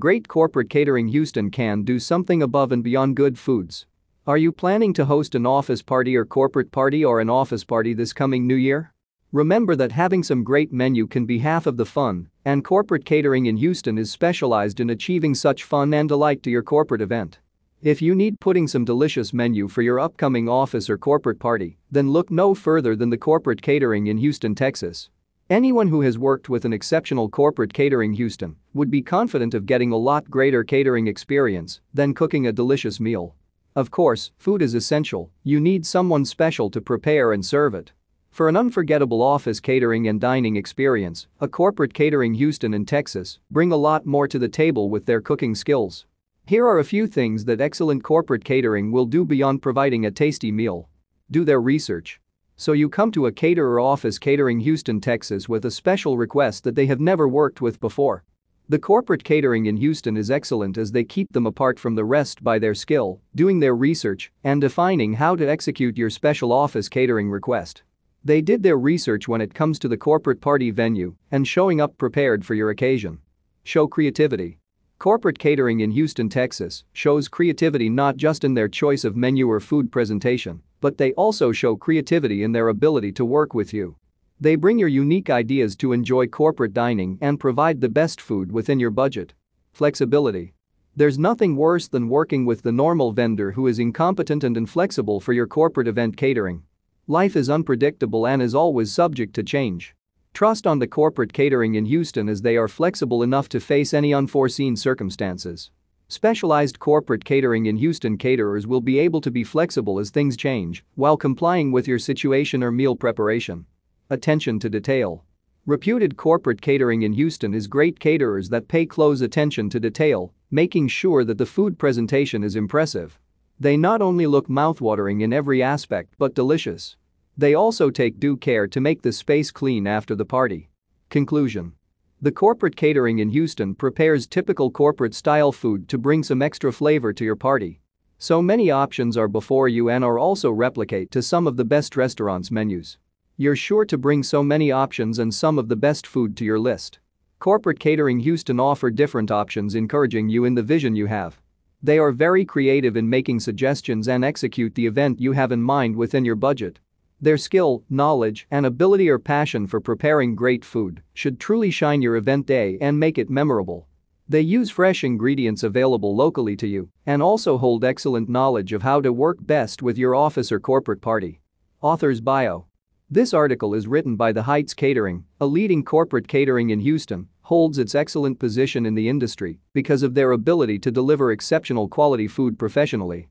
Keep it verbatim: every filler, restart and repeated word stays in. Great Corporate Catering Houston can do something above and beyond good foods. Are you planning to host an office party or corporate party or an office party this coming new year? Remember that having some great menu can be half of the fun, and Corporate Catering in Houston is specialized in achieving such fun and delight to your corporate event. If you need putting some delicious menu for your upcoming office or corporate party, then look no further than the Corporate Catering in Houston, Texas. Anyone who has worked with an exceptional Corporate Catering Houston would be confident of getting a lot greater catering experience than cooking a delicious meal. Of course, food is essential, you need someone special to prepare and serve it. For an unforgettable office catering and dining experience, a Corporate Catering Houston in Texas bring a lot more to the table with their cooking skills. Here are a few things that excellent corporate catering will do beyond providing a tasty meal. Do their research. So you come to a caterer office catering Houston, Texas with a special request that they have never worked with before. The corporate catering in Houston is excellent as they keep them apart from the rest by their skill, doing their research, and defining how to execute your special office catering request. They did their research when it comes to the corporate party venue and showing up prepared for your occasion. Show creativity. Corporate Catering in Houston, Texas shows creativity not just in their choice of menu or food presentation, but they also show creativity in their ability to work with you. They bring your unique ideas to enjoy corporate dining and provide the best food within your budget. Flexibility. There's nothing worse than working with the normal vendor who is incompetent and inflexible for your corporate event catering. Life is unpredictable and is always subject to change. Trust on the corporate catering in Houston as they are flexible enough to face any unforeseen circumstances. Specialized corporate catering in Houston caterers will be able to be flexible as things change while complying with your situation or meal preparation. Attention to detail. Reputed corporate catering in Houston is great caterers that pay close attention to detail, making sure that the food presentation is impressive. They not only look mouthwatering in every aspect but delicious. They also take due care to make the space clean after the party. Conclusion. The corporate catering in Houston prepares typical corporate-style food to bring some extra flavor to your party. So many options are before you and are also replicate to some of the best restaurants' menus. You're sure to bring so many options and some of the best food to your list. Corporate Catering Houston offer different options encouraging you in the vision you have. They are very creative in making suggestions and execute the event you have in mind within your budget. Their skill, knowledge, and ability or passion for preparing great food should truly shine your event day and make it memorable. They use fresh ingredients available locally to you and also hold excellent knowledge of how to work best with your office or corporate party. Author's bio. This article is written by The Heights Catering, a leading corporate catering in Houston, holds its excellent position in the industry because of their ability to deliver exceptional quality food professionally.